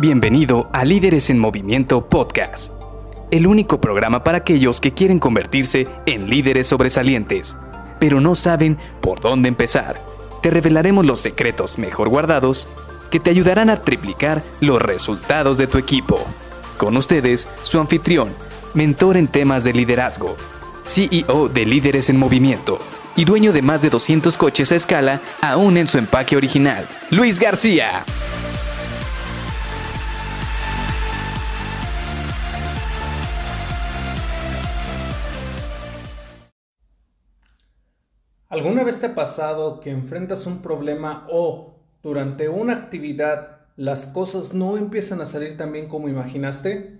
Bienvenido a Líderes en Movimiento Podcast, el único programa para aquellos que quieren convertirse en líderes sobresalientes, pero no saben por dónde empezar. Te revelaremos los secretos mejor guardados que te ayudarán a triplicar los resultados de tu equipo. Con ustedes, su anfitrión, mentor en temas de liderazgo, CEO de Líderes en Movimiento y dueño de más de 200 coches a escala aún en su empaque original, Luis García. ¿Alguna vez te ha pasado que enfrentas un problema o durante una actividad las cosas no empiezan a salir tan bien como imaginaste?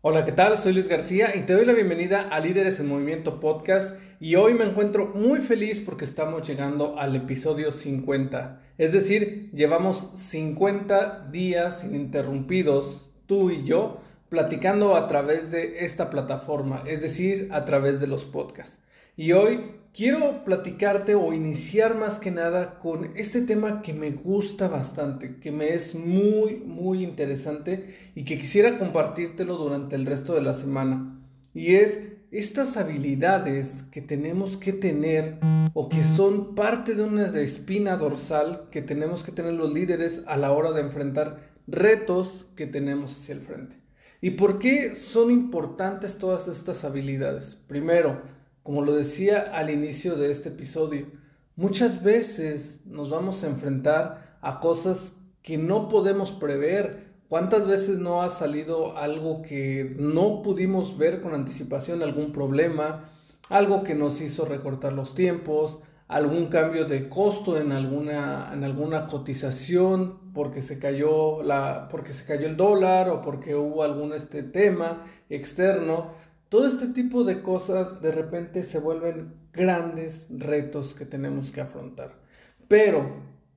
Hola, ¿qué tal? Soy Luis García y te doy la bienvenida a Líderes en Movimiento Podcast, y hoy me encuentro muy feliz porque estamos llegando al episodio 50. Es decir, llevamos 50 días ininterrumpidos, tú y yo, platicando a través de esta plataforma, es decir, a través de los podcasts. Y hoy quiero platicarte o iniciar más que nada con este tema que me gusta bastante, que me es muy interesante y que quisiera compartírtelo durante el resto de la semana. Y es estas habilidades que tenemos que tener o que son parte de una espina dorsal que tenemos que tener los líderes a la hora de enfrentar retos que tenemos hacia el frente. ¿Y por qué son importantes todas estas habilidades? Primero, como lo decía al inicio de este episodio, muchas veces nos vamos a enfrentar a cosas que no podemos prever. ¿Cuántas veces no ha salido algo que no pudimos ver con anticipación? Algún problema, algo que nos hizo recortar los tiempos, algún cambio de costo en alguna cotización porque se cayó el dólar o porque hubo algún tema externo. Todo este tipo de cosas de repente se vuelven grandes retos que tenemos que afrontar. Pero,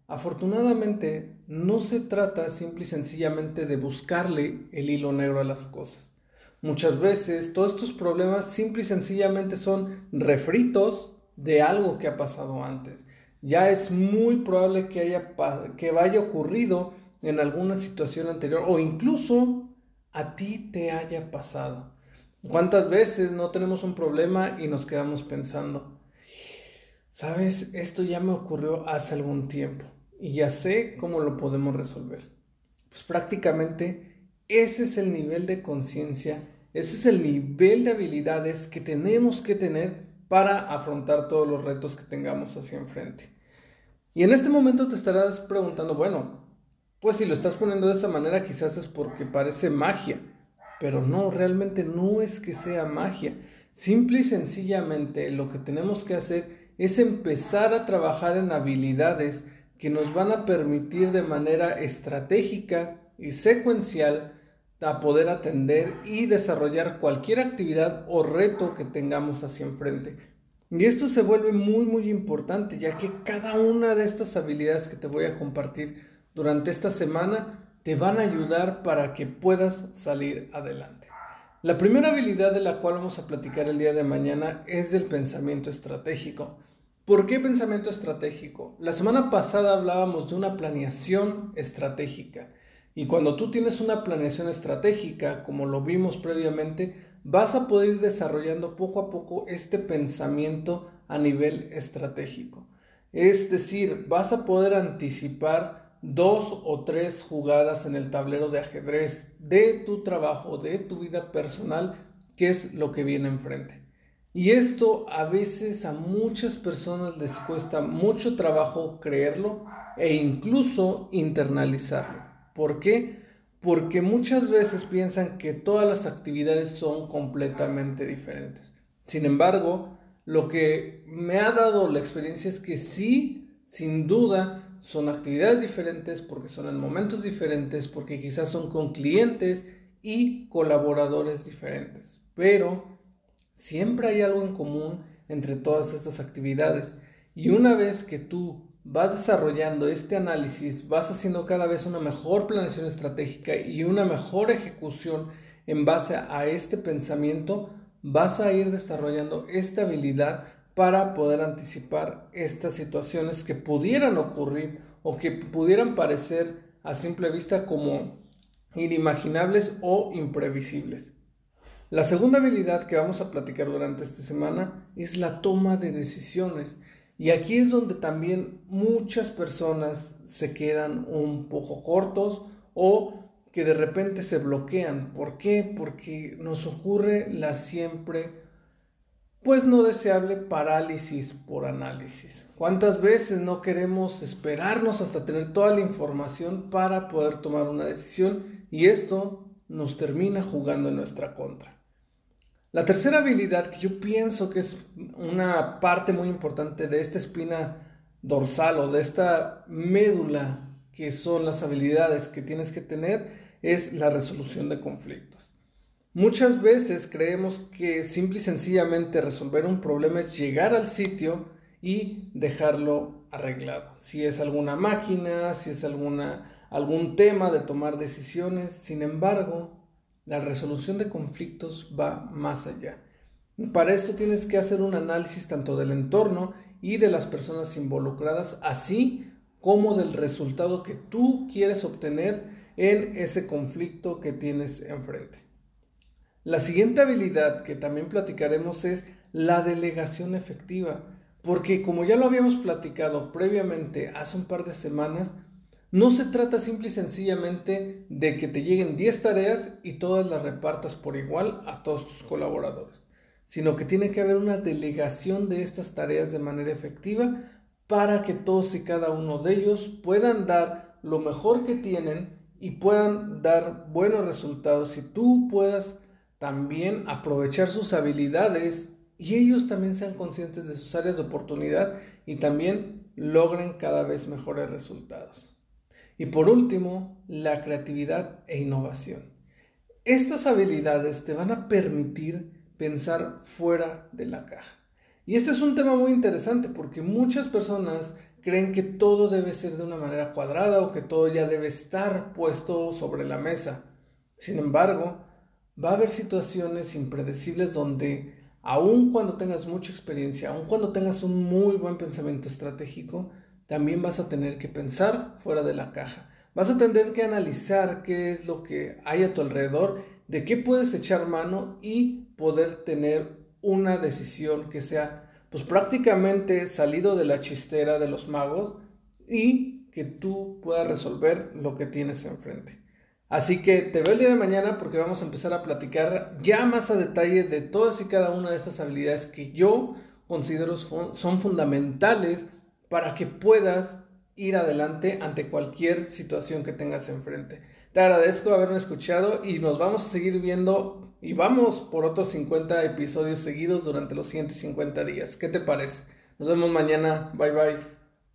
afortunadamente, no se trata simple y sencillamente de buscarle el hilo negro a las cosas. Muchas veces, todos estos problemas simple y sencillamente son refritos de algo que ha pasado antes. Ya es muy probable que haya ocurrido en alguna situación anterior o incluso a ti te haya pasado. ¿Cuántas veces no tenemos un problema y nos quedamos pensando, sabes, esto ya me ocurrió hace algún tiempo y ya sé cómo lo podemos resolver? Pues prácticamente ese es el nivel de conciencia, ese es el nivel de habilidades que tenemos que tener para afrontar todos los retos que tengamos hacia enfrente. Y en este momento te estarás preguntando, bueno, pues si lo estás poniendo de esa manera quizás es porque parece magia. Pero no, realmente no es que sea magia. Simple y sencillamente lo que tenemos que hacer es empezar a trabajar en habilidades que nos van a permitir de manera estratégica y secuencial a poder atender y desarrollar cualquier actividad o reto que tengamos hacia enfrente. Y esto se vuelve muy importante, ya que cada una de estas habilidades que te voy a compartir durante esta semana te van a ayudar para que puedas salir adelante. La primera habilidad de la cual vamos a platicar el día de mañana es del pensamiento estratégico. ¿Por qué pensamiento estratégico? La semana pasada hablábamos de una planeación estratégica. Y cuando tú tienes una planeación estratégica, como lo vimos previamente, vas a poder ir desarrollando poco a poco este pensamiento a nivel estratégico. Es decir, vas a poder anticipar 2 o 3 jugadas en el tablero de ajedrez de tu trabajo, de tu vida personal, que es lo que viene enfrente. Y esto a veces a muchas personas les cuesta mucho trabajo creerlo e incluso internalizarlo. ¿Por qué? Porque muchas veces piensan que todas las actividades son completamente diferentes. Sin embargo, lo que me ha dado la experiencia es que sí, sin duda, son actividades diferentes porque son en momentos diferentes, porque quizás son con clientes y colaboradores diferentes. Pero siempre hay algo en común entre todas estas actividades. Y una vez que tú vas desarrollando este análisis, vas haciendo cada vez una mejor planeación estratégica y una mejor ejecución en base a este pensamiento, vas a ir desarrollando esta habilidad para poder anticipar estas situaciones que pudieran ocurrir o que pudieran parecer a simple vista como inimaginables o imprevisibles. La segunda habilidad que vamos a platicar durante esta semana es la toma de decisiones. Y aquí es donde también muchas personas se quedan un poco cortos o que de repente se bloquean. ¿Por qué? Porque nos ocurre la siempre, pues no deseable, parálisis por análisis. ¿Cuántas veces no queremos esperarnos hasta tener toda la información para poder tomar una decisión? Y esto nos termina jugando en nuestra contra. La tercera habilidad, que yo pienso que es una parte muy importante de esta espina dorsal o de esta médula, que son las habilidades que tienes que tener, es la resolución de conflictos. Muchas veces creemos que simple y sencillamente resolver un problema es llegar al sitio y dejarlo arreglado. Si es alguna máquina, si es algún tema de tomar decisiones, sin embargo, la resolución de conflictos va más allá. Para esto tienes que hacer un análisis tanto del entorno y de las personas involucradas, así como del resultado que tú quieres obtener en ese conflicto que tienes enfrente. La siguiente habilidad que también platicaremos es la delegación efectiva, porque como ya lo habíamos platicado previamente hace un par de semanas, no se trata simple y sencillamente de que te lleguen 10 tareas y todas las repartas por igual a todos tus colaboradores, sino que tiene que haber una delegación de estas tareas de manera efectiva para que todos y cada uno de ellos puedan dar lo mejor que tienen y puedan dar buenos resultados, y tú puedas también aprovechar sus habilidades y ellos también sean conscientes de sus áreas de oportunidad y también logren cada vez mejores resultados. Y por último, la creatividad e innovación. Estas habilidades te van a permitir pensar fuera de la caja. Y este es un tema muy interesante porque muchas personas creen que todo debe ser de una manera cuadrada o que todo ya debe estar puesto sobre la mesa. Sin embargo, va a haber situaciones impredecibles donde, aun cuando tengas mucha experiencia, aun cuando tengas un muy buen pensamiento estratégico, también vas a tener que pensar fuera de la caja. Vas a tener que analizar qué es lo que hay a tu alrededor, de qué puedes echar mano y poder tener una decisión que sea, pues, prácticamente salido de la chistera de los magos y que tú puedas resolver lo que tienes enfrente. Así que te veo el día de mañana porque vamos a empezar a platicar ya más a detalle de todas y cada una de estas habilidades que yo considero son fundamentales para que puedas ir adelante ante cualquier situación que tengas enfrente. Te agradezco haberme escuchado y nos vamos a seguir viendo y vamos por otros 50 episodios seguidos durante los siguientes 50 días. ¿Qué te parece? Nos vemos mañana. Bye bye.